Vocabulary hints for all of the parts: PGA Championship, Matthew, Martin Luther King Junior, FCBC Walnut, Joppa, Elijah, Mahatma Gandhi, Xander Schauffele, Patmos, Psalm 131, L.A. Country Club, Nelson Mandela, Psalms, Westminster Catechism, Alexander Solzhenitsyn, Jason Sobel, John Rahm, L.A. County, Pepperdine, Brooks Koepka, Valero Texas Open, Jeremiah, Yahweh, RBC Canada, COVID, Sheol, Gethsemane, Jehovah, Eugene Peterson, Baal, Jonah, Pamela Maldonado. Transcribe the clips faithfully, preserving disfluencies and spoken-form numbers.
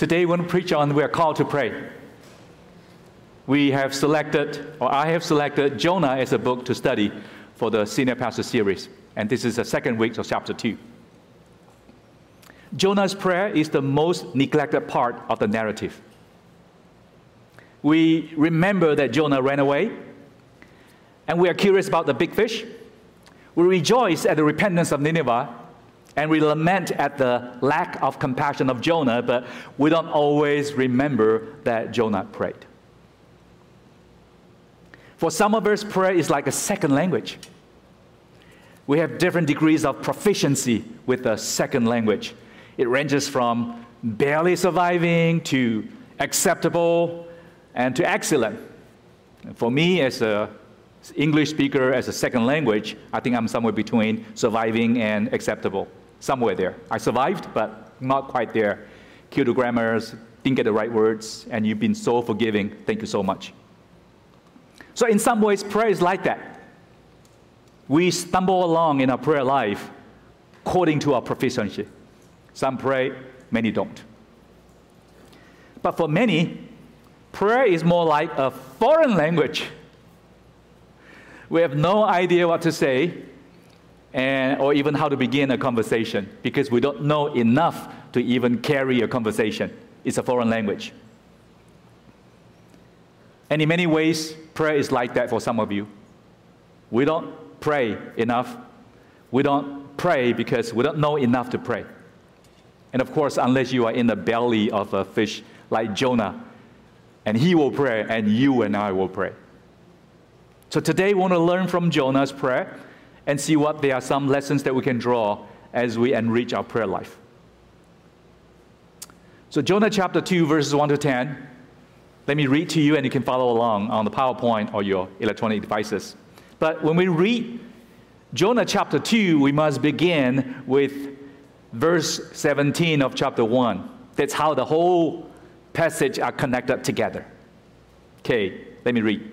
Today, when we preach on, we are called to pray. We have selected, or I have selected, Jonah as a book to study for the Senior Pastor Series. And this is the second week of chapter two. Jonah's prayer is the most neglected part of the narrative. We remember that Jonah ran away, and we are curious about the big fish. We rejoice at the repentance of Nineveh, and we lament at the lack of compassion of Jonah, but we don't always remember that Jonah prayed. For some of us, prayer is like a second language. We have different degrees of proficiency with the second language. It ranges from barely surviving to acceptable and to excellent. For me, as a English speaker, as a second language, I think I'm somewhere between surviving and acceptable. Somewhere there. I survived, but not quite there. Cue the grammars, didn't get the right words, and you've been so forgiving. Thank you so much. So in some ways, prayer is like that. We stumble along in our prayer life according to our proficiency. Some pray, many don't. But for many, prayer is more like a foreign language. We have no idea what to say and, or even how to begin a conversation because we don't know enough to even carry a conversation. It's a foreign language. And in many ways, prayer is like that for some of you. We don't pray enough. We don't pray because we don't know enough to pray. And of course, unless you are in the belly of a fish like Jonah, and he will pray, and you and I will pray. So today we want to learn from Jonah's prayer and see what there are some lessons that we can draw as we enrich our prayer life. So Jonah chapter two, verses one to ten. Let me read to you, and you can follow along on the PowerPoint or your electronic devices. But when we read Jonah chapter two, we must begin with verse seventeen of chapter one. That's how the whole passage are connected together. Okay, let me read.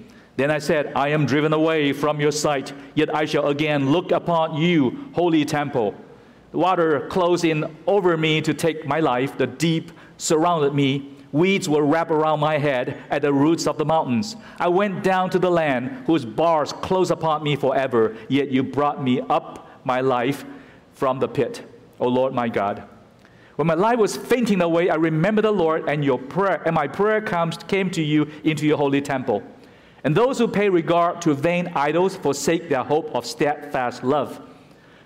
Then I said, I am driven away from your sight, yet I shall again look upon you, holy temple. The water closed in over me to take my life. The deep surrounded me. Weeds were wrapped around my head at the roots of the mountains. I went down to the land whose bars closed upon me forever, yet you brought me up my life from the pit, O Lord my God. When my life was fainting away, I remembered the Lord, and your prayer and my prayer comes, came to you into your holy temple. And those who pay regard to vain idols forsake their hope of steadfast love.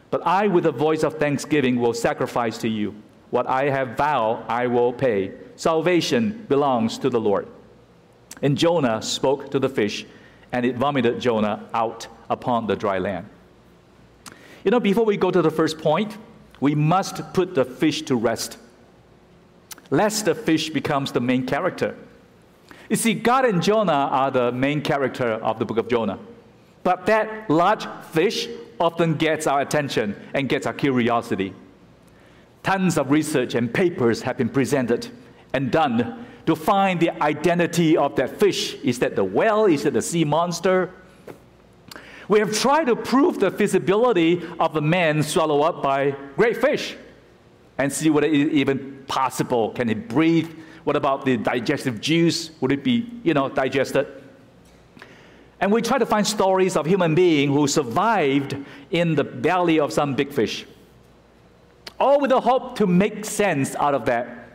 But I, with the voice of thanksgiving, will sacrifice to you. What I have vowed, I will pay. Salvation belongs to the Lord. And Jonah spoke to the fish, and it vomited Jonah out upon the dry land. You know, before we go to the first point, we must put the fish to rest, lest the fish becomes the main character. You see, God and Jonah are the main character of the book of Jonah. But that large fish often gets our attention and gets our curiosity. Tons of research and papers have been presented and done to find the identity of that fish. Is that the whale? Is that the sea monster? We have tried to prove the feasibility of a man swallowed up by great fish and see whether it is even possible. Can it breathe? What about the digestive juice? Would it be, you know, digested? And we try to find stories of human beings who survived in the belly of some big fish, all with the hope to make sense out of that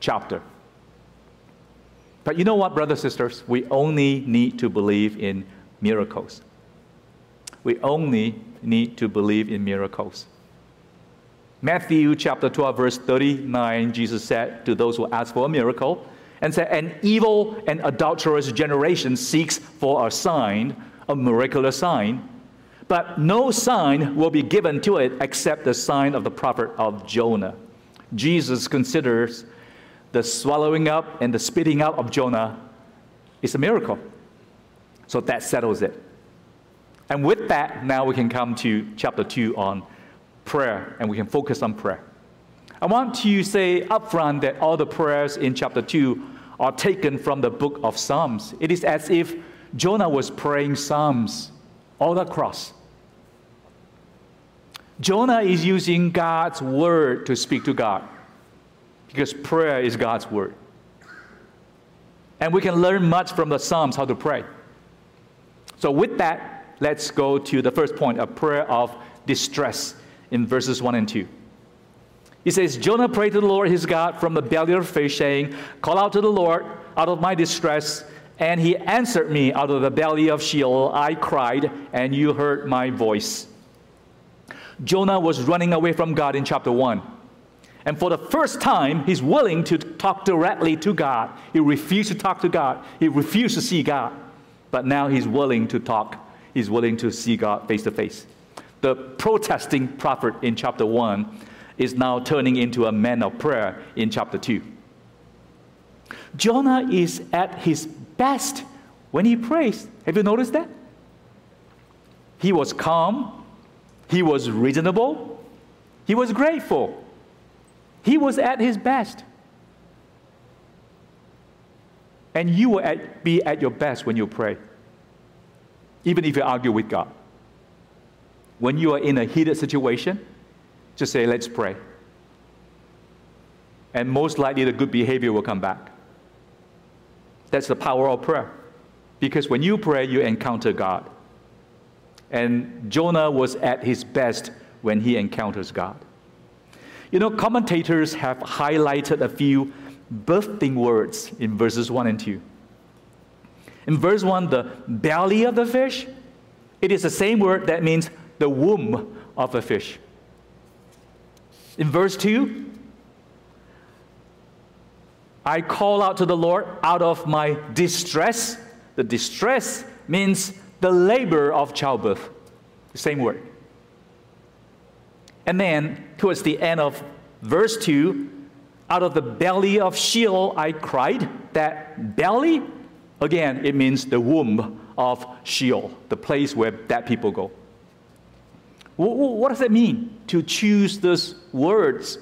chapter. But you know what, brothers and sisters? We only need to believe in miracles. We only need to believe in miracles. Matthew chapter twelve, verse thirty-nine, Jesus said to those who ask for a miracle, and said, an evil and adulterous generation seeks for a sign, a miraculous sign, but no sign will be given to it except the sign of the prophet of Jonah. Jesus considers the swallowing up and the spitting out of Jonah is a miracle. So that settles it. And with that, now we can come to chapter two on prayer, and we can focus on prayer. I want to say upfront that all the prayers in chapter two are taken from the book of Psalms. It is as if Jonah was praying Psalms all across. Jonah is using God's word to speak to God, because prayer is God's word. And we can learn much from the Psalms how to pray. So with that, let's go to the first point, a prayer of distress in verses one and two. It says, Jonah prayed to the Lord his God from the belly of the fish, saying, Call out to the Lord out of my distress, and he answered me out of the belly of Sheol. I cried, and you heard my voice. Jonah was running away from God in chapter one. And for the first time, he's willing to talk directly to God. He refused to talk to God. He refused to see God. But now he's willing to talk. He's willing to see God face to face. The protesting prophet in chapter one is now turning into a man of prayer in chapter two. Jonah is at his best when he prays. Have you noticed that? He was calm. He was reasonable. He was grateful. He was at his best. And you will at, be at your best when you pray, even if you argue with God. When you are in a heated situation, just say, let's pray. And most likely the good behavior will come back. That's the power of prayer. Because when you pray, you encounter God. And Jonah was at his best when he encounters God. You know, commentators have highlighted a few birthing words in verses one and two. In verse one, the belly of the fish, it is the same word that means the womb of a fish. In verse two, I call out to the Lord out of my distress. The distress means the labor of childbirth. The same word. And then, towards the end of verse two, out of the belly of Sheol I cried. That belly, again, it means the womb of Sheol, the place where dead people go. What does that mean to choose those words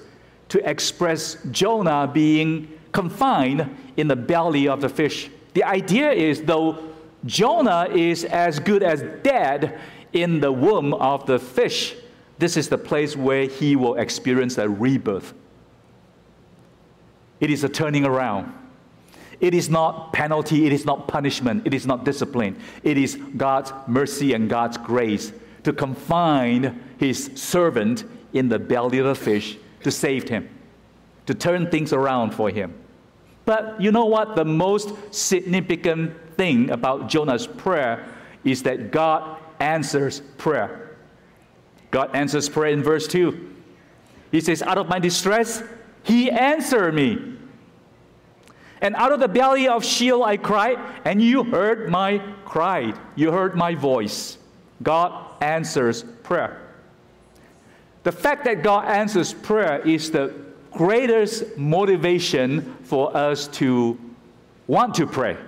to express Jonah being confined in the belly of the fish? The idea is, though Jonah is as good as dead in the womb of the fish, this is the place where he will experience a rebirth. It is a turning around. It is not penalty. It is not punishment. It is not discipline. It is God's mercy and God's grace to confine his servant in the belly of the fish to save him, to turn things around for him. But you know what? The most significant thing about Jonah's prayer is that God answers prayer. God answers prayer in verse two. He says, out of my distress, he answered me. And out of the belly of Sheol I cried, and you heard my cry. You heard my voice. God answers prayer. The fact that God answers prayer is the greatest motivation for us to want to pray.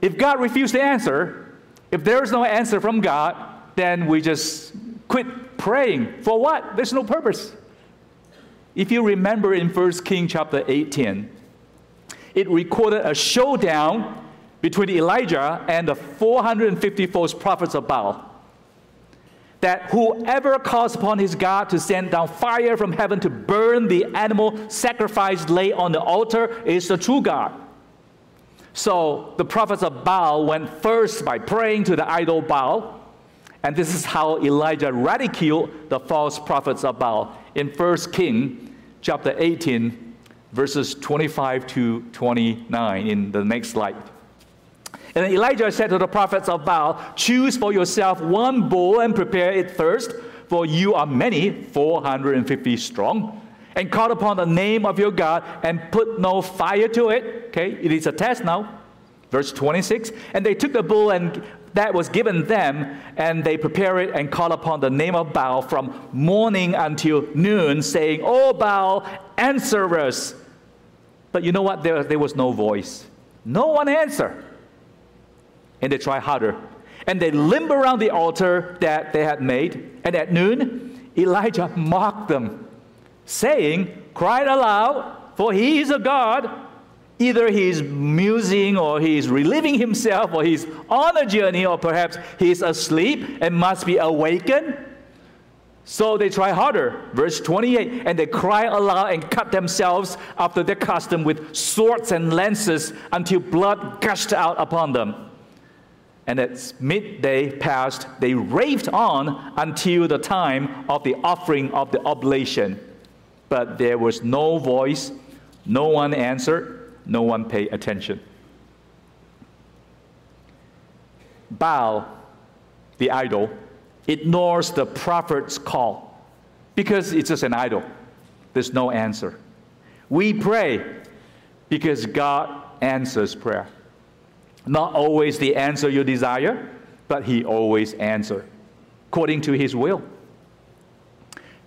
If God refused to answer, if there is no answer from God, then we just quit praying. For what? There's no purpose. If you remember in First Kings chapter eighteen, it recorded a showdown between Elijah and the four hundred fifty false prophets of Baal, that whoever calls upon his God to send down fire from heaven to burn the animal sacrificed laid on the altar is the true God. So the prophets of Baal went first by praying to the idol Baal, and this is how Elijah ridiculed the false prophets of Baal in First Kings chapter eighteen, verses twenty-five to twenty-nine in the next slide. And Elijah said to the prophets of Baal, choose for yourself one bull and prepare it first, for you are many, four hundred fifty strong, and call upon the name of your God and put no fire to it. Okay, it is a test now. Verse twenty-six, and they took the bull and that was given them, and they prepared it and called upon the name of Baal from morning until noon, saying, O Baal, answer us. But you know what? There, there was no voice. No one answered. and they try harder. And they limber around the altar that they had made. And at noon, Elijah mocked them, saying, cry aloud, for he is a god. Either he is musing, or he is relieving himself, or he's on a journey, or perhaps he's asleep and must be awakened. So they try harder. Verse twenty-eight, and they cry aloud and cut themselves after their custom with swords and lances until blood gushed out upon them. And as midday passed, they raved on until the time of the offering of the oblation. But there was no voice, no one answered, no one paid attention. Baal, the idol, ignores the prophet's call because it's just an idol. There's no answer. We pray because God answers prayer. Not always the answer you desire, but he always answers according to his will.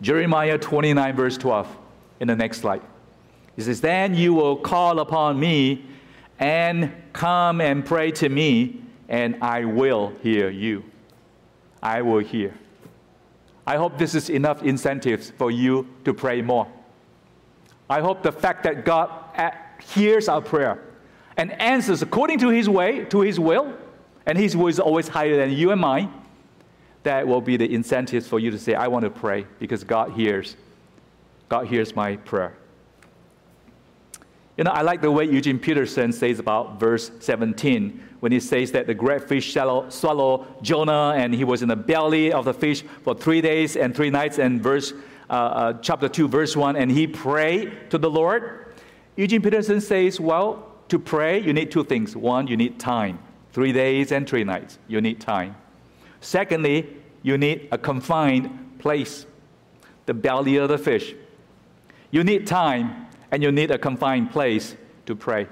Jeremiah twenty-nine verse twelve in the next slide. It says, then you will call upon me and come and pray to me, and I will hear you. I will hear. I hope this is enough incentives for you to pray more. I hope the fact that God hears our prayer and answers according to his way, to his will, and his will is always higher than you and mine, that will be the incentives for you to say, I want to pray because God hears. God hears my prayer. You know, I like the way Eugene Peterson says about verse seventeen when he says that the great fish swallowed Jonah and he was in the belly of the fish for three days and three nights, and verse uh, uh, chapter two, verse one, and he prayed to the Lord. Eugene Peterson says, well, to pray, you need two things. One, you need time. Three days and three nights, you need time. Secondly, you need a confined place, the belly of the fish. You need time. And you need a confined place to pray.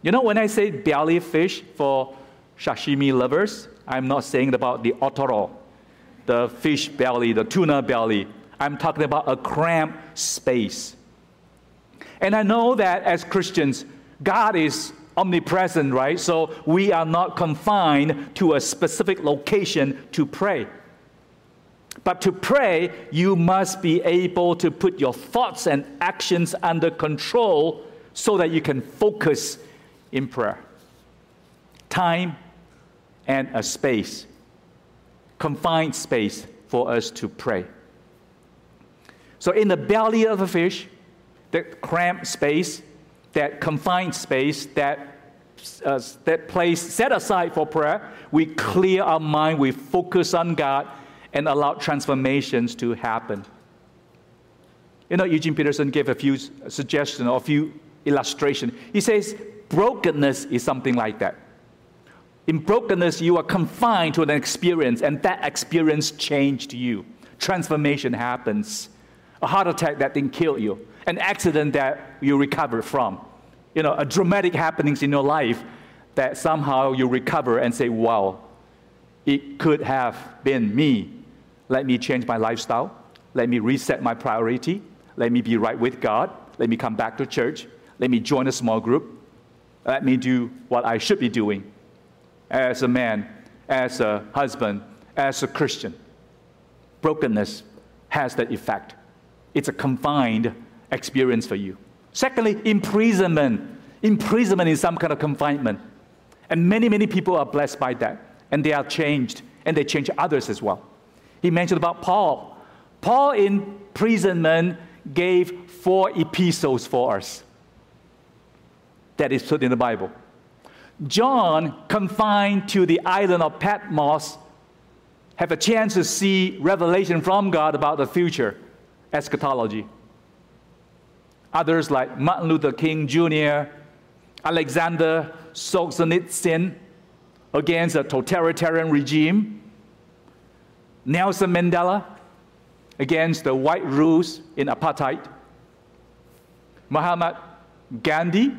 You know, when I say belly fish for sashimi lovers, I'm not saying about the otoro, the fish belly, the tuna belly. I'm talking about a cramped space. And I know that as Christians, God is omnipresent, right? So we are not confined to a specific location to pray. But to pray, you must be able to put your thoughts and actions under control so that you can focus in prayer. Time and a space, confined space for us to pray. So in the belly of a fish, that cramped space, that confined space, that uh, that place set aside for prayer, we clear our mind, we focus on God, and allow transformations to happen. You know, Eugene Peterson gave a few suggestions or a few illustrations. He says brokenness is something like that. In brokenness, you are confined to an experience, and that experience changed you. Transformation happens. A heart attack that didn't kill you. An accident that you recovered from. You know, a dramatic happenings in your life that somehow you recover and say, wow, it could have been me. Let me change my lifestyle. Let me reset my priority. Let me be right with God. Let me come back to church. Let me join a small group. Let me do what I should be doing as a man, as a husband, as a Christian. Brokenness has that effect. It's a confined experience for you. Secondly, imprisonment. Imprisonment is some kind of confinement. And many, many people are blessed by that. And they are changed, and they change others as well. He mentioned about Paul. Paul in imprisonment gave four epistles for us. That is put in the Bible. John, confined to the island of Patmos, have a chance to see revelation from God about the future, eschatology. Others like Martin Luther King Junior, Alexander Solzhenitsyn, against a totalitarian regime, Nelson Mandela against the white rules in apartheid, Mahatma Gandhi,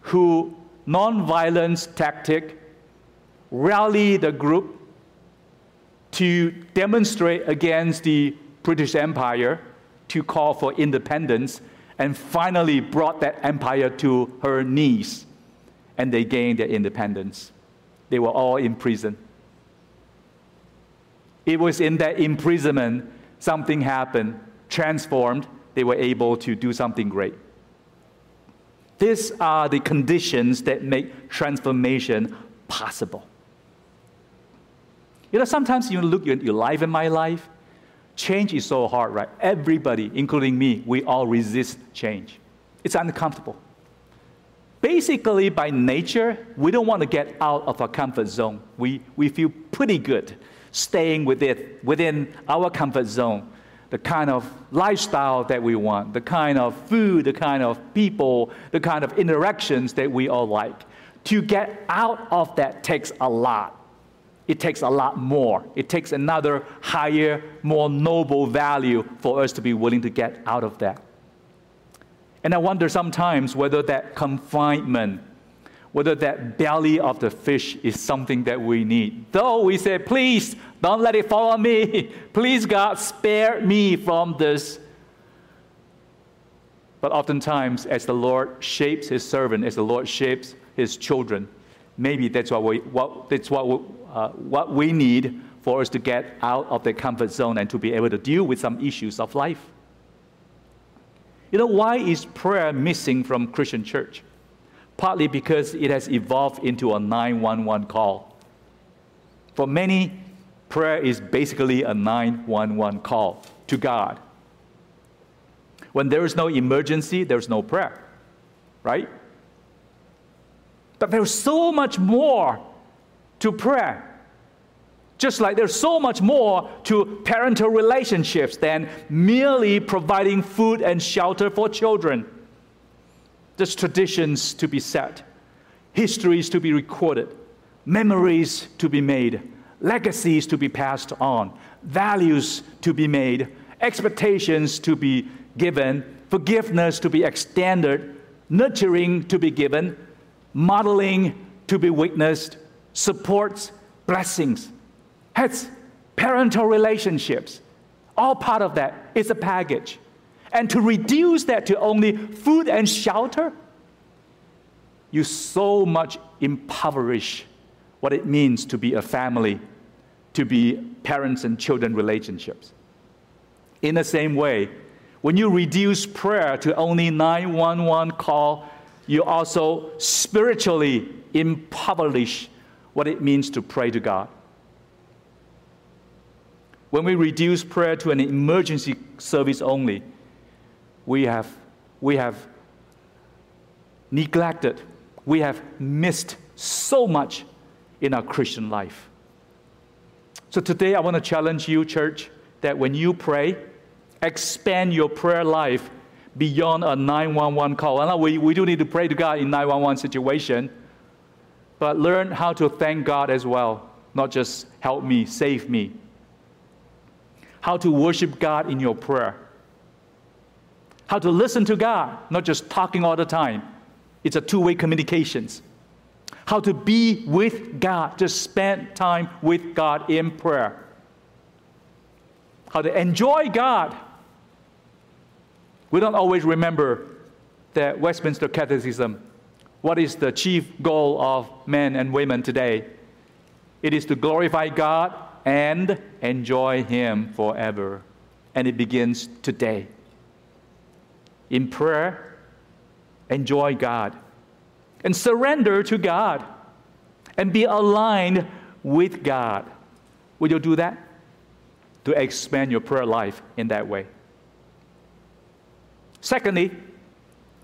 who non-violence tactic rallied the group to demonstrate against the British Empire, to call for independence, and finally brought that empire to her knees. and they gained their independence. They were all in prison. It was in that imprisonment something happened, transformed. They were able to do something great. These are the conditions that make transformation possible. You know, sometimes you look at your life and my life, change is so hard, right? Everybody, including me, we all resist change. It's uncomfortable. Basically, by nature, we don't want to get out of our comfort zone. We, we feel pretty good staying with it, within our comfort zone, the kind of lifestyle that we want, the kind of food, the kind of people, the kind of interactions that we all like. To get out of that takes a lot. It takes a lot more. It takes another higher, more noble value for us to be willing to get out of that. And I wonder sometimes whether that confinement, whether that belly of the fish is something that we need. Though we say, please, don't let it fall on me. Please, God, spare me from this. But oftentimes, as the Lord shapes his servant, as the Lord shapes his children, maybe that's what we, what, that's what we, uh, what we need for us to get out of the comfort zone and to be able to deal with some issues of life. You know, why is prayer missing from Christian church? Partly because it has evolved into a nine one one call. For many, prayer is basically a nine one one call to God. When there is no emergency, there is no prayer, right? But there's so much more to prayer. Just like there's so much more to parental relationships than merely providing food and shelter for children. There's traditions to be set, histories to be recorded, memories to be made, legacies to be passed on, values to be made, expectations to be given, forgiveness to be extended, nurturing to be given, modeling to be witnessed, supports, blessings. That's parental relationships. All part of that is a package. And to reduce that to only food and shelter, you so much impoverish what it means to be a family, to be parents and children relationships. In the same way, when you reduce prayer to only nine one one call, you also spiritually impoverish what it means to pray to God. When we reduce prayer to an emergency service only, we have, we have neglected, we have missed so much in our Christian life. So today I want to challenge you, church, that when you pray, expand your prayer life beyond a nine one one call. And we, we do need to pray to God in nine one one situation, but learn how to thank God as well, not just help me, save me. How to worship God in your prayer. How to listen to God, not just talking all the time. It's a two-way communications. How to be with God, just spend time with God in prayer. How to enjoy God. We don't always remember the Westminster Catechism. What is the chief goal of men and women today? It is to glorify God and enjoy Him forever. And it begins today. In prayer, enjoy God. And surrender to God. And be aligned with God. Will you do that? To expand your prayer life in that way. Secondly,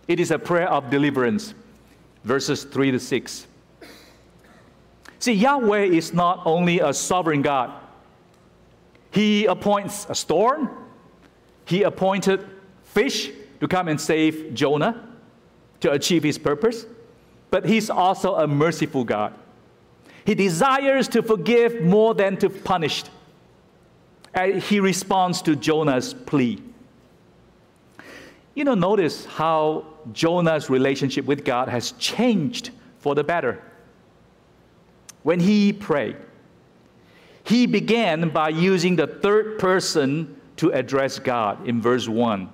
it is a prayer of deliverance, verses three to six. See, Yahweh is not only a sovereign God. He appoints a storm. He appointed fish to come and save Jonah to achieve his purpose. But he's also a merciful God. He desires to forgive more than to punish. And he responds to Jonah's plea. You know, notice how Jonah's relationship with God has changed for the better. When he prayed, he began by using the third person to address God in verse one.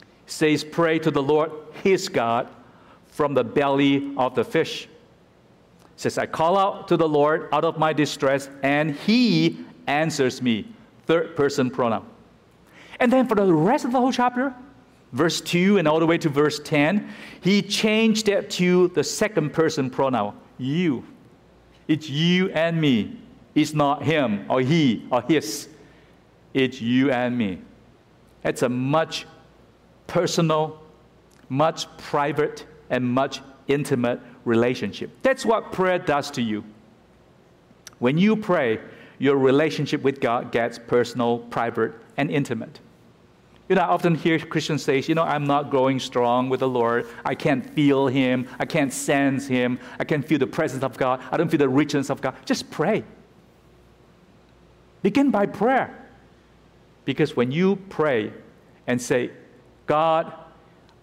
It says, pray to the Lord his God, from the belly of the fish. It says, I call out to the Lord out of my distress, and he answers me. Third person pronoun. And then for the rest of the whole chapter, verse two and all the way to verse ten, he changed it to the second person pronoun, you. It's you and me. It's not him or he or his. It's you and me. It's a much personal, much private, and much intimate relationship. That's what prayer does to you. When you pray, your relationship with God gets personal, private, and intimate. You know, I often hear Christians say, you know, I'm not growing strong with the Lord. I can't feel Him. I can't sense Him. I can't feel the presence of God. I don't feel the richness of God. Just pray. Begin by prayer. Because when you pray and say, God,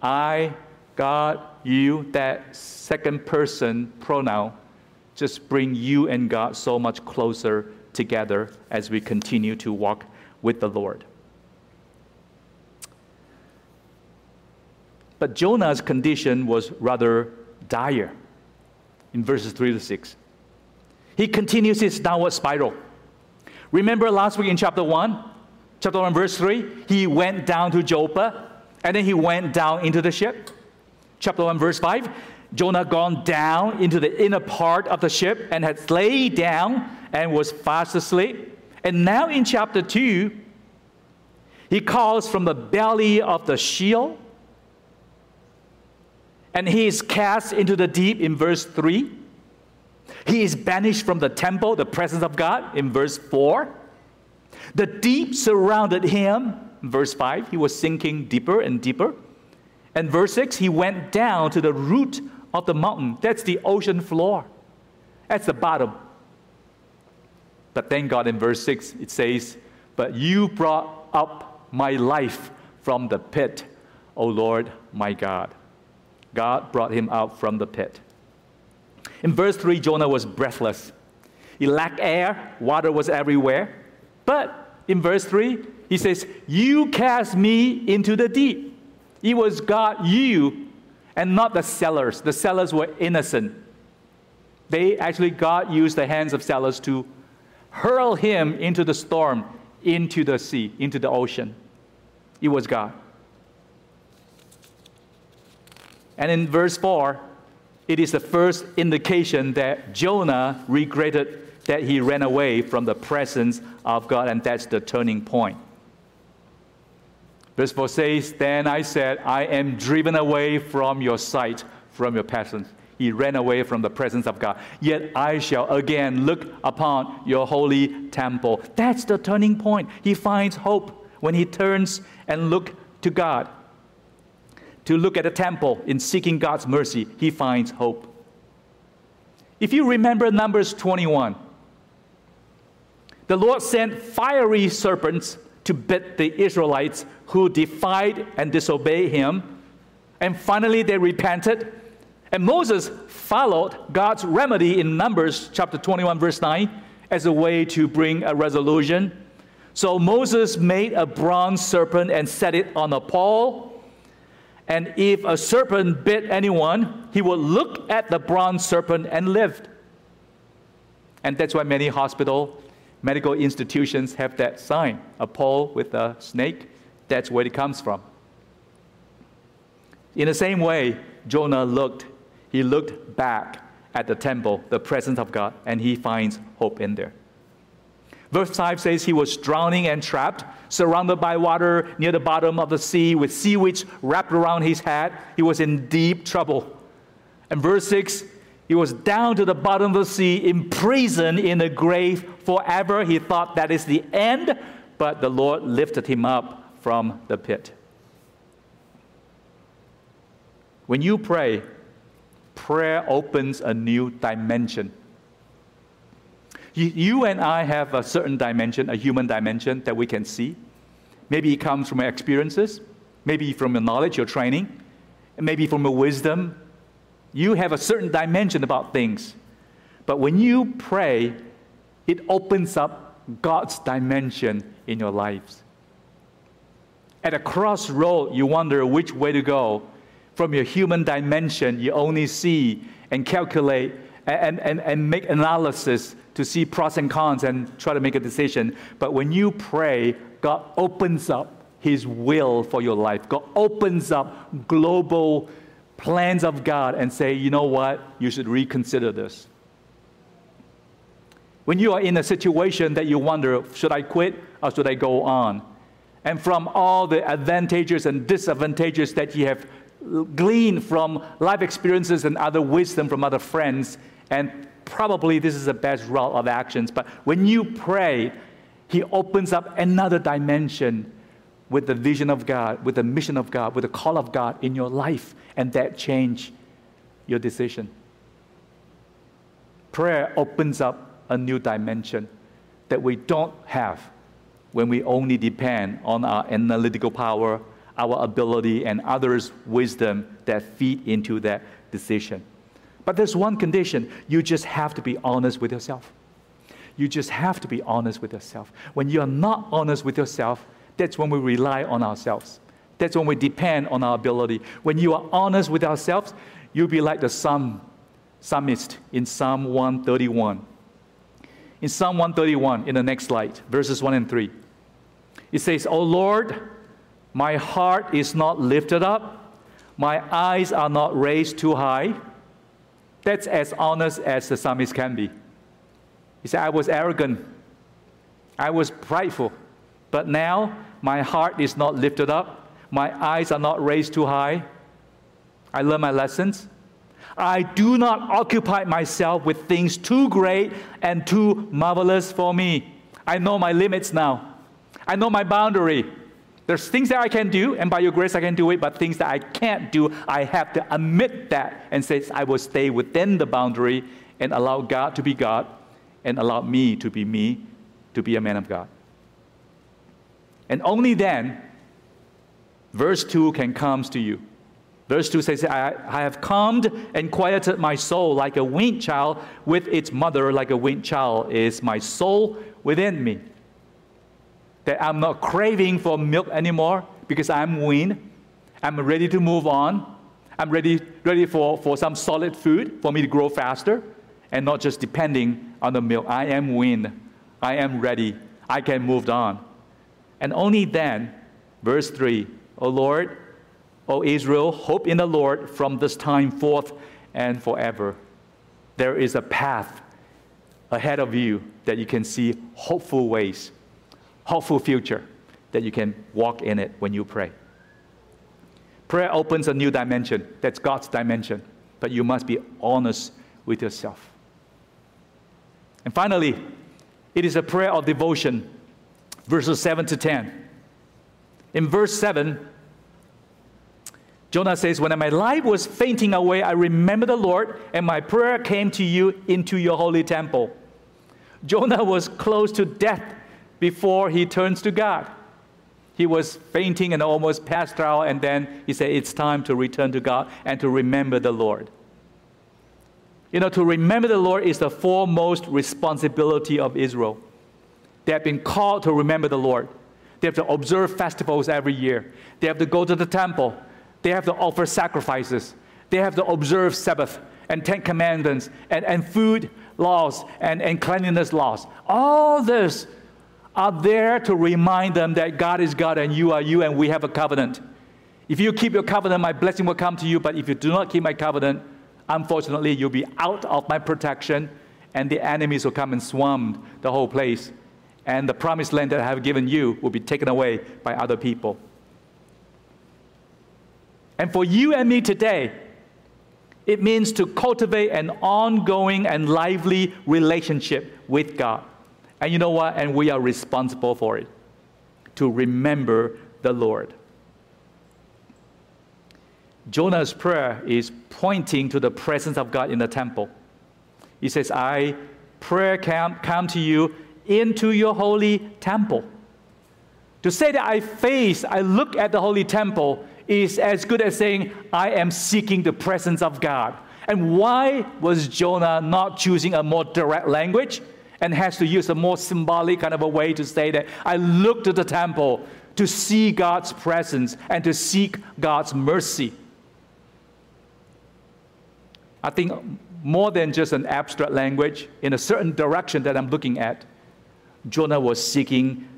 I, God, you, that second person pronoun, just bring you and God so much closer together as we continue to walk with the Lord. But Jonah's condition was rather dire in verses three to six. He continues his downward spiral. Remember last week in chapter one, chapter one verse three, he went down to Joppa, and then he went down into the ship. Chapter one verse five, Jonah gone down into the inner part of the ship and had laid down and was fast asleep. And now in chapter two, he calls from the belly of the Sheol, and he is cast into the deep in verse three. He is banished from the temple, the presence of God, in verse four. The deep surrounded him, in verse five. He was sinking deeper and deeper. And verse six, he went down to the root of the mountain. That's the ocean floor. That's the bottom. But thank God in verse six, it says, but you brought up my life from the pit, O Lord my God. God brought him out from the pit. In verse three, Jonah was breathless. He lacked air. Water was everywhere. But in verse three, he says, you cast me into the deep. It was God, you, and not the sailors. The sailors were innocent. They actually, God used the hands of sailors to hurl him into the storm, into the sea, into the ocean. It was God. And in verse four, it is the first indication that Jonah regretted that he ran away from the presence of God, and that's the turning point. Verse four says, then I said, I am driven away from your sight, from your presence. He ran away from the presence of God. Yet I shall again look upon your holy temple. That's the turning point. He finds hope when he turns and looks to God. To look at a temple in seeking God's mercy, he finds hope. If you remember Numbers twenty-one, the Lord sent fiery serpents to bit the Israelites who defied and disobeyed him, and finally they repented. And Moses followed God's remedy in Numbers chapter twenty-one, verse nine, as a way to bring a resolution. So Moses made a bronze serpent and set it on a pole. And if a serpent bit anyone, he would look at the bronze serpent and lived. And that's why many hospital, medical institutions have that sign, a pole with a snake. That's where it comes from. In the same way, Jonah looked. He looked back at the temple, the presence of God, and he finds hope in there. Verse five says he was drowning and trapped, surrounded by water near the bottom of the sea, with seaweeds wrapped around his head. He was in deep trouble. And verse six, he was down to the bottom of the sea, imprisoned in a grave forever. He thought that is the end, but the Lord lifted him up from the pit. When you pray, prayer opens a new dimension. You and I have a certain dimension, a human dimension that we can see. Maybe it comes from our experiences, maybe from your knowledge, your training, and maybe from your wisdom. You have a certain dimension about things. But when you pray, it opens up God's dimension in your lives. At a crossroad, you wonder which way to go. from your human dimension, you only see and calculate and, and, and make analysis to see pros and cons and try to make a decision. But when you pray, God opens up His will for your life. God opens up global plans of God and say, you know what, you should reconsider this. When you are in a situation that you wonder, should I quit or should I go on? And from all the advantages and disadvantages that you have gleaned from life experiences and other wisdom from other friends, and probably this is the best route of actions. But when you pray, He opens up another dimension with the vision of God, with the mission of God, with the call of God in your life, and that change your decision. Prayer opens up a new dimension that we don't have when we only depend on our analytical power, our ability, and others' wisdom that feed into that decision. But there's one condition. You just have to be honest with yourself. You just have to be honest with yourself. When you're not honest with yourself, that's when we rely on ourselves. That's when we depend on our ability. When you are honest with ourselves, you'll be like the psalm, psalmist in Psalm one thirty-one. In Psalm one thirty-one, in the next slide, verses one and three, it says, O Lord, my heart is not lifted up, my eyes are not raised too high. That's as honest as the psalmist can be. He said, I was arrogant, I was prideful, but now my heart is not lifted up, my eyes are not raised too high. I learned my lessons. I do not occupy myself with things too great and too marvelous for me. I know my limits now. I know my boundary. There's things that I can do, and by your grace I can do it, but things that I can't do, I have to admit that and say I will stay within the boundary and allow God to be God and allow me to be me, to be a man of God. And only then, verse two can come to you. Verse two says, I, I have calmed and quieted my soul like a weaned child with its mother, like a weaned child is my soul within me. That I'm not craving for milk anymore because I'm weaned. I'm ready to move on. I'm ready, ready for, for some solid food for me to grow faster and not just depending on the milk. I am weaned. I am ready. I can move on. And only then, verse three, O Lord, O Israel, hope in the Lord from this time forth and forever. There is a path ahead of you that you can see hopeful ways, hopeful future, that you can walk in it when you pray. Prayer opens a new dimension. That's God's dimension. But you must be honest with yourself. And finally, it is a prayer of devotion, verses seven to ten. In verse seven, Jonah says, when my life was fainting away, I remembered the Lord, and my prayer came to you into your holy temple. Jonah was close to death before he turns to God. He was fainting and almost passed out, and then he said, it's time to return to God and to remember the Lord. You know, to remember the Lord is the foremost responsibility of Israel. They have been called to remember the Lord. They have to observe festivals every year. They have to go to the temple. They have to offer sacrifices. They have to observe Sabbath and Ten Commandments and, and food laws and, and cleanliness laws. All this are there to remind them that God is God and you are you and we have a covenant. If you keep your covenant, my blessing will come to you. But if you do not keep my covenant, unfortunately, you'll be out of my protection and the enemies will come and swarm the whole place. And the promised land that I have given you will be taken away by other people. And for you and me today, it means to cultivate an ongoing and lively relationship with God. And you know what? And we are responsible for it, to remember the Lord. Jonah's prayer is pointing to the presence of God in the temple. He says, I, prayer come, come to you into your holy temple. To say that I face, I look at the holy temple is as good as saying, I am seeking the presence of God. And why was Jonah not choosing a more direct language and has to use a more symbolic kind of a way to say that I look to the temple to see God's presence and to seek God's mercy? I think more than just an abstract language, in a certain direction that I'm looking at, Jonah was seeking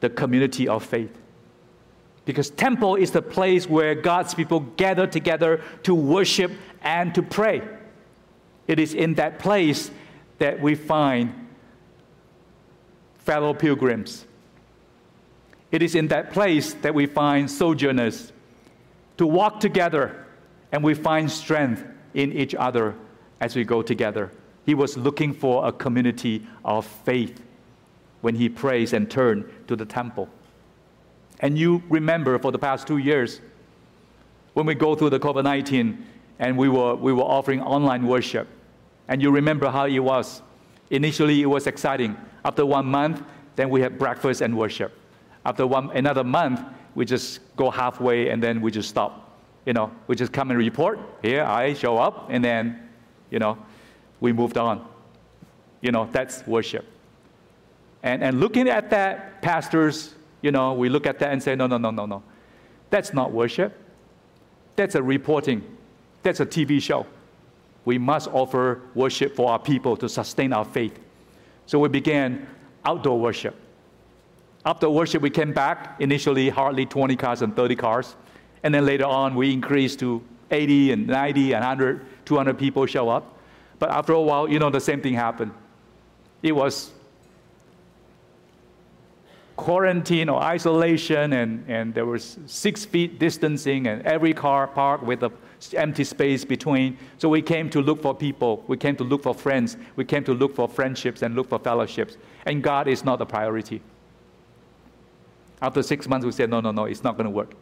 the community of faith. Because temple is the place where God's people gather together to worship and to pray. It is in that place that we find fellow pilgrims. It is in that place that we find sojourners, to walk together, and we find strength in each other as we go together. He was looking for a community of faith when he prays and turns to the temple. And you remember for the past two years, when we go through the COVID nineteen and we were, we were offering online worship, and you remember how it was. Initially, it was exciting. After one month, then we had breakfast and worship. After one, another month, we just go halfway and then we just stop. You know, we just come and report. Here, I show up, and then, you know, we moved on. You know, that's worship. And, and looking at that, pastors, you know, we look at that and say, no, no, no, no, no. That's not worship. That's a reporting. That's a T V show. We must offer worship for our people to sustain our faith. So we began outdoor worship. After worship, we came back, initially hardly twenty cars and thirty cars. And then later on, we increased to eighty and ninety and one hundred, two hundred people show up. But after a while, you know, the same thing happened. It was quarantine or isolation, and, and there was six feet distancing, and every car parked with an empty space between. So we came to look for people. We came to look for friends. We came to look for friendships and look for fellowships. And God is not a priority. After six months, we said, no, no, no, it's not going to work.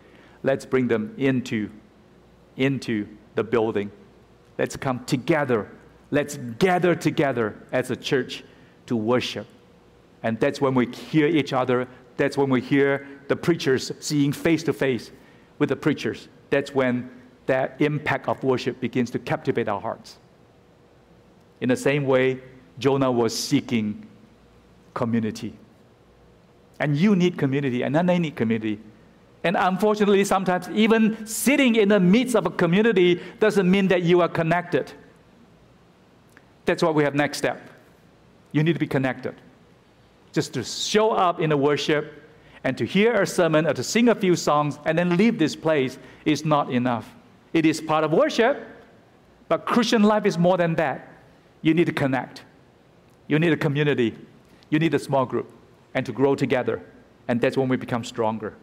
Let's bring them into, into the building. Let's come together. Let's gather together as a church to worship. And that's when we hear each other. That's when we hear the preachers, seeing face to face with the preachers. That's when that impact of worship begins to captivate our hearts. In the same way, Jonah was seeking community. And you need community, and I need community. And unfortunately, sometimes even sitting in the midst of a community doesn't mean that you are connected. That's why we have next step. You need to be connected. Just to show up in the worship and to hear a sermon or to sing a few songs and then leave this place is not enough. It is part of worship, but Christian life is more than that. You need to connect. You need a community. You need a small group and to grow together. And that's when we become stronger.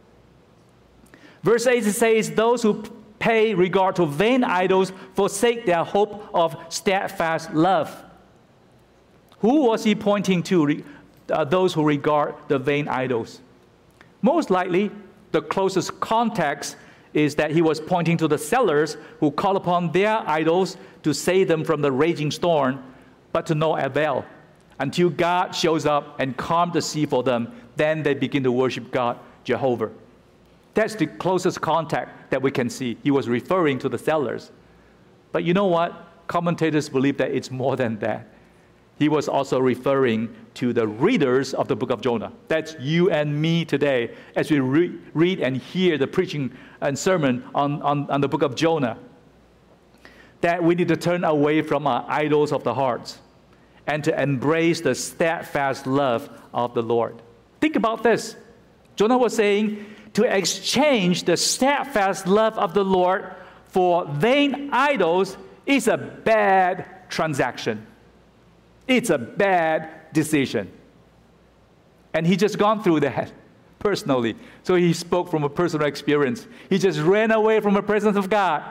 Verse eight says, those who pay regard to vain idols forsake their hope of steadfast love. Who was he pointing to? Uh, those who regard the vain idols. Most likely, the closest context is that he was pointing to the sailors who call upon their idols to save them from the raging storm, but to no avail. Until God shows up and calms the sea for them, then they begin to worship God, Jehovah. That's the closest contact that we can see. He was referring to the sailors. But you know what? Commentators believe that it's more than that. He was also referring to the readers of the book of Jonah. That's you and me today as we re- read and hear the preaching and sermon on, on, on the book of Jonah. That we need to turn away from our idols of the hearts and to embrace the steadfast love of the Lord. Think about this. Jonah was saying to exchange the steadfast love of the Lord for vain idols is a bad transaction. It's a bad decision. And he just gone through that personally. So he spoke from a personal experience. He just ran away from the presence of God.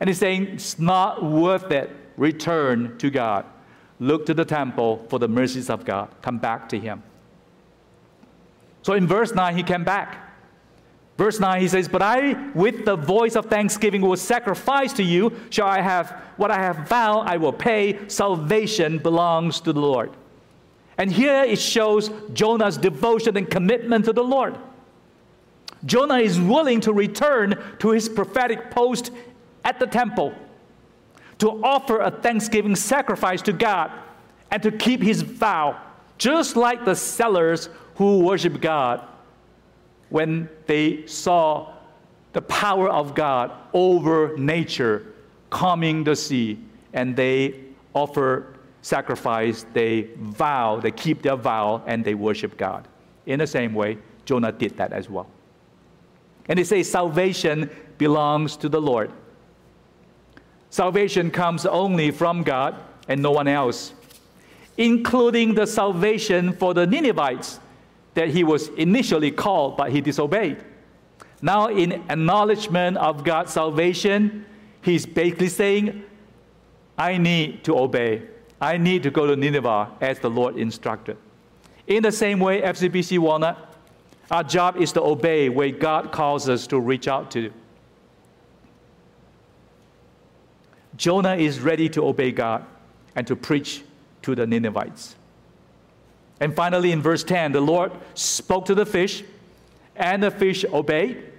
And he's saying, it's not worth it. Return to God. Look to the temple for the mercies of God. Come back to him. So in verse nine, he came back. Verse nine, he says, but I, with the voice of thanksgiving, will sacrifice to you. Shall I have what I have vowed, I will pay. Salvation belongs to the Lord. And here it shows Jonah's devotion and commitment to the Lord. Jonah is willing to return to his prophetic post at the temple to offer a thanksgiving sacrifice to God and to keep his vow, just like the sailors who worship God when they saw the power of God over nature, calming the sea and they offer sacrifice, they vow, they keep their vow, and they worship God. In the same way, Jonah did that as well. And it says salvation belongs to the Lord. Salvation comes only from God and no one else, including the salvation for the Ninevites that he was initially called, but he disobeyed. Now, in acknowledgement of God's salvation, he's basically saying, I need to obey. I need to go to Nineveh as the Lord instructed. In the same way, F C B C Walnut, our job is to obey where God calls us to reach out to. Jonah is ready to obey God and to preach to the Ninevites. And finally, in verse ten, the Lord spoke to the fish, and the fish obeyed.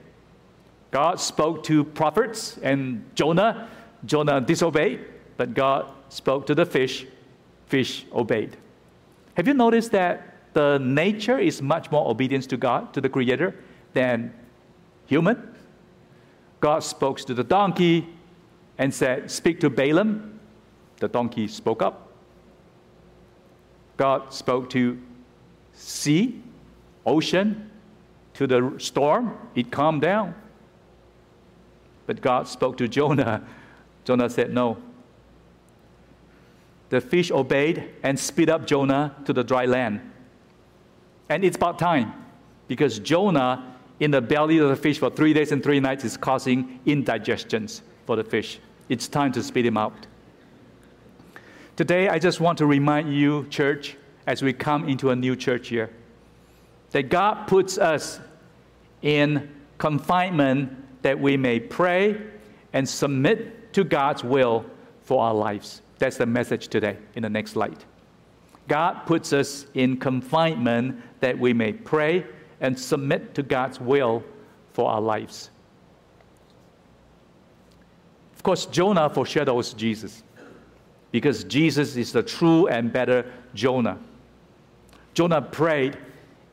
God spoke to prophets and Jonah. Jonah disobeyed, but God spoke to the fish. Fish obeyed. Have you noticed that the nature is much more obedience to God, to the Creator, than human? God spoke to the donkey and said, "Speak to Balaam." The donkey spoke up. God spoke to sea, ocean, to the storm, it calmed down. But God spoke to Jonah. Jonah said no. The fish obeyed and spit up Jonah to the dry land. And it's about time, because Jonah in the belly of the fish for three days and three nights is causing indigestions for the fish. It's time to spit him out. Today, I just want to remind you, church, as we come into a new church year, that God puts us in confinement that we may pray and submit to God's will for our lives. That's the message today in the next slide. God puts us in confinement that we may pray and submit to God's will for our lives. Of course, Jonah foreshadows Jesus, because Jesus is the true and better Jonah. Jonah prayed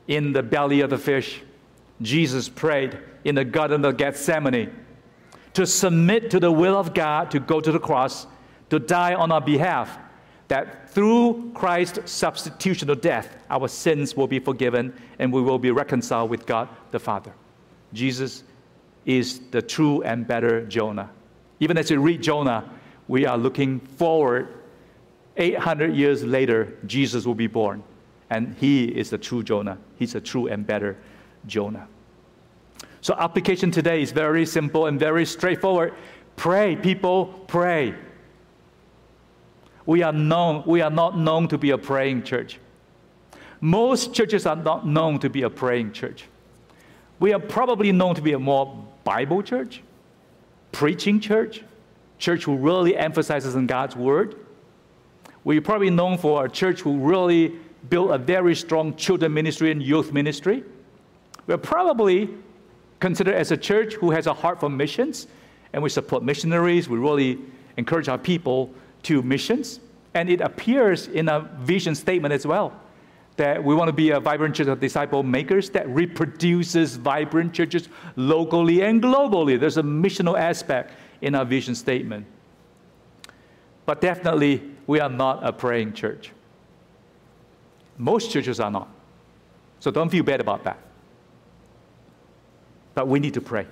in the belly of the fish. Jesus prayed in the Garden of Gethsemane to submit to the will of God, to go to the cross, to die on our behalf, that through Christ's substitutional death, our sins will be forgiven and we will be reconciled with God the Father. Jesus is the true and better Jonah. Even as you read Jonah, we are looking forward. eight hundred years later, Jesus will be born. And he is the true Jonah. He's a true and better Jonah. So application today is very simple and very straightforward. Pray, people, pray. We are known, we are not known to be a praying church. Most churches are not known to be a praying church. We are probably known to be a more Bible church, preaching church, church who really emphasizes on God's word. We're probably known for a church who really built a very strong children ministry and youth ministry. We're probably considered as a church who has a heart for missions, and we support missionaries. We really encourage our people to missions. And it appears in a vision statement as well, that we want to be a vibrant church of disciple makers that reproduces vibrant churches locally and globally. There's a missional aspect in our vision statement. But definitely, we are not a praying church. Most churches are not. So don't feel bad about that. But we need to pray.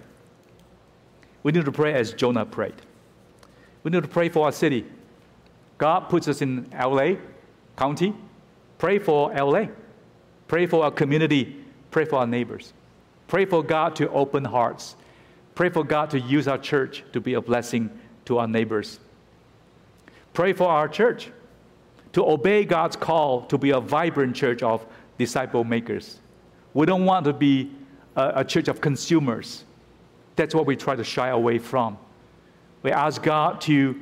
We need to pray as Jonah prayed. We need to pray for our city. God puts us in L A County. Pray for L A. Pray for our community. Pray for our neighbors. Pray for God to open hearts. Pray for God to use our church to be a blessing to our neighbors. Pray for our church to obey God's call to be a vibrant church of disciple makers. We don't want to be a, a church of consumers. That's what we try to shy away from. We ask God to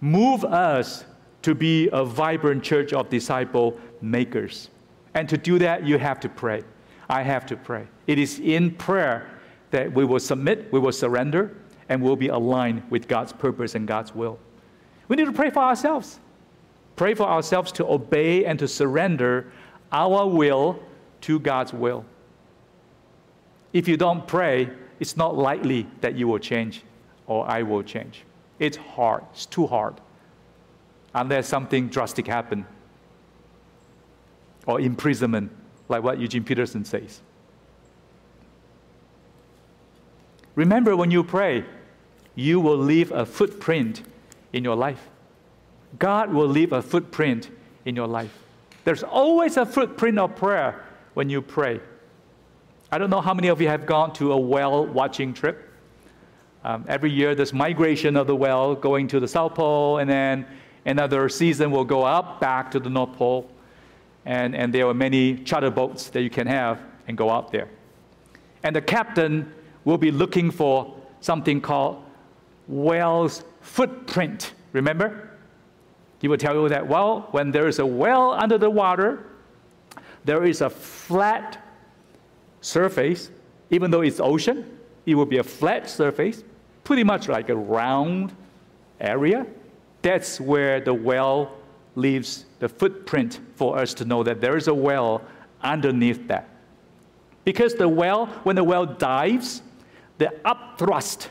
move us to be a vibrant church of disciple makers. And to do that, you have to pray. I have to pray. It is in prayer that we will submit, we will surrender, and we'll be aligned with God's purpose and God's will. We need to pray for ourselves. Pray for ourselves to obey and to surrender our will to God's will. If you don't pray, it's not likely that you will change or I will change. It's hard. It's too hard. unless something drastic happens, or imprisonment, like what Eugene Peterson says. Remember, when you pray, you will leave a footprint in your life. God will leave a footprint in your life. There's always a footprint of prayer when you pray. I don't know how many of you have gone to a whale watching trip. Um, every year there's migration of the whale going to the South Pole, and then another season will go up back to the North Pole. And, and there are many charter boats that you can have and go out there. And the captain will be looking for something called whale's footprint, remember? He will tell you that, well, when there is a whale under the water, there is a flat surface. Even though it's ocean, it will be a flat surface, pretty much like a round area. That's where the whale leaves the footprint for us to know that there is a whale underneath that. Because the whale, when the whale dives, the upthrust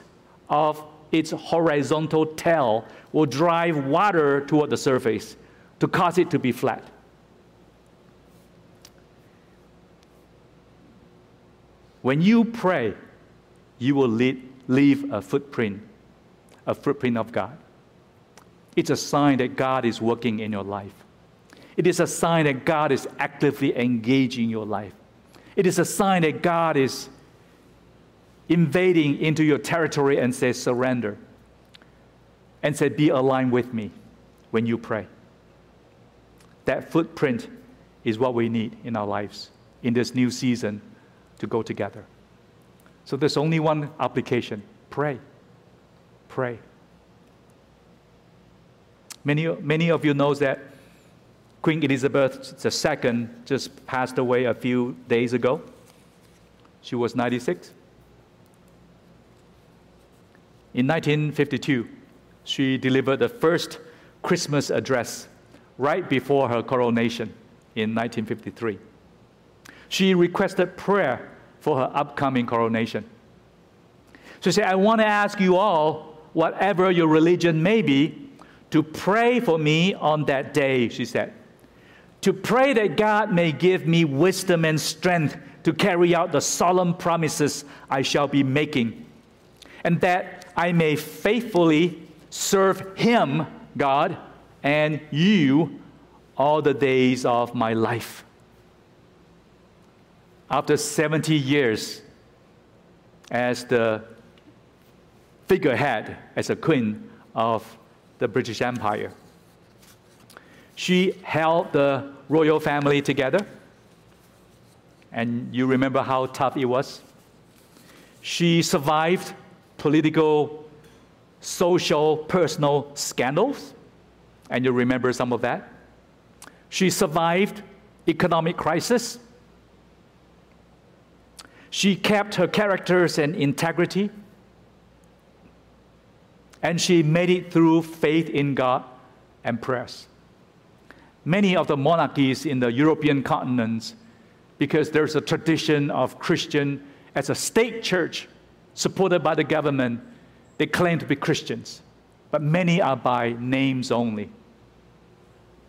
of its horizontal tail will drive water toward the surface to cause it to be flat. When you pray, you will leave a footprint, a footprint of God. It's a sign that God is working in your life. It is a sign that God is actively engaging your life. It is a sign that God is invading into your territory and says, surrender. And said, be aligned with me when you pray. That footprint is what we need in our lives in this new season to go together. So there's only one application. Pray. Pray. Many, many of you know that Queen Elizabeth the Second just passed away a few days ago. She was ninety-six. In nineteen fifty-two, she delivered the first Christmas address right before her coronation in nineteen fifty-three. She requested prayer for her upcoming coronation. So she said, I want to ask you all, whatever your religion may be, to pray for me on that day, she said. To pray that God may give me wisdom and strength to carry out the solemn promises I shall be making, and that I may faithfully serve Him, God, and you all the days of my life. After seventy years as the figurehead, as a queen of the British Empire, she held the royal family together. And you remember how tough it was. She survived political, social, personal scandals. And you remember some of that. She survived economic crisis. She kept her characters and integrity. And she made it through faith in God and prayers. Many of the monarchies in the European continents, because there's a tradition of Christian as a state church supported by the government, they claim to be Christians, but many are by names only.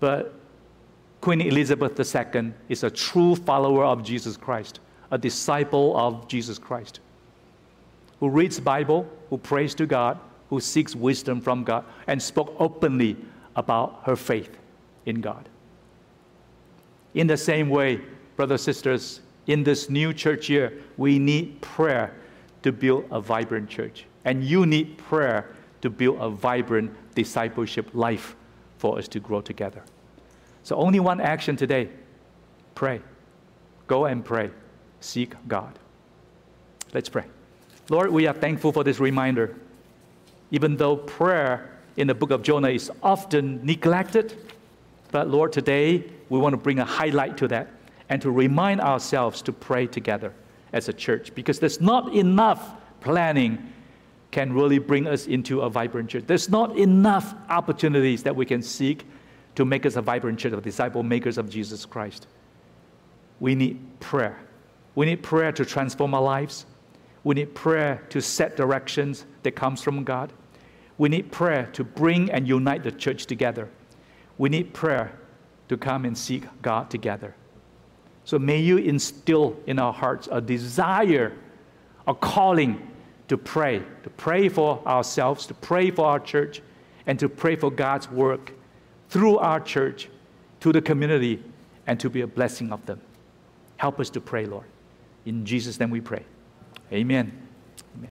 But Queen Elizabeth the Second is a true follower of Jesus Christ, a disciple of Jesus Christ, who reads the Bible, who prays to God, who seeks wisdom from God, and spoke openly about her faith in God. In the same way, brothers and sisters, in this new church year, we need prayer to build a vibrant church. And you need prayer to build a vibrant discipleship life for us to grow together. So only one action today: pray. Go and pray. Seek God. Let's pray. Lord, we are thankful for this reminder. Even though prayer in the book of Jonah is often neglected, but Lord, today we want to bring a highlight to that and to remind ourselves to pray together as a church, because there's not enough planning can really bring us into a vibrant church. There's not enough opportunities that we can seek to make us a vibrant church of disciple makers of Jesus Christ. We need prayer. We need prayer to transform our lives. We need prayer to set directions that comes from God. We need prayer to bring and unite the church together. we need prayer to come and seek God together. So may you instill in our hearts a desire, a calling to pray, to pray for ourselves, to pray for our church, and to pray for God's work through our church, to the community, and to be a blessing of them. Help us to pray, Lord. In Jesus' name we pray. Amen.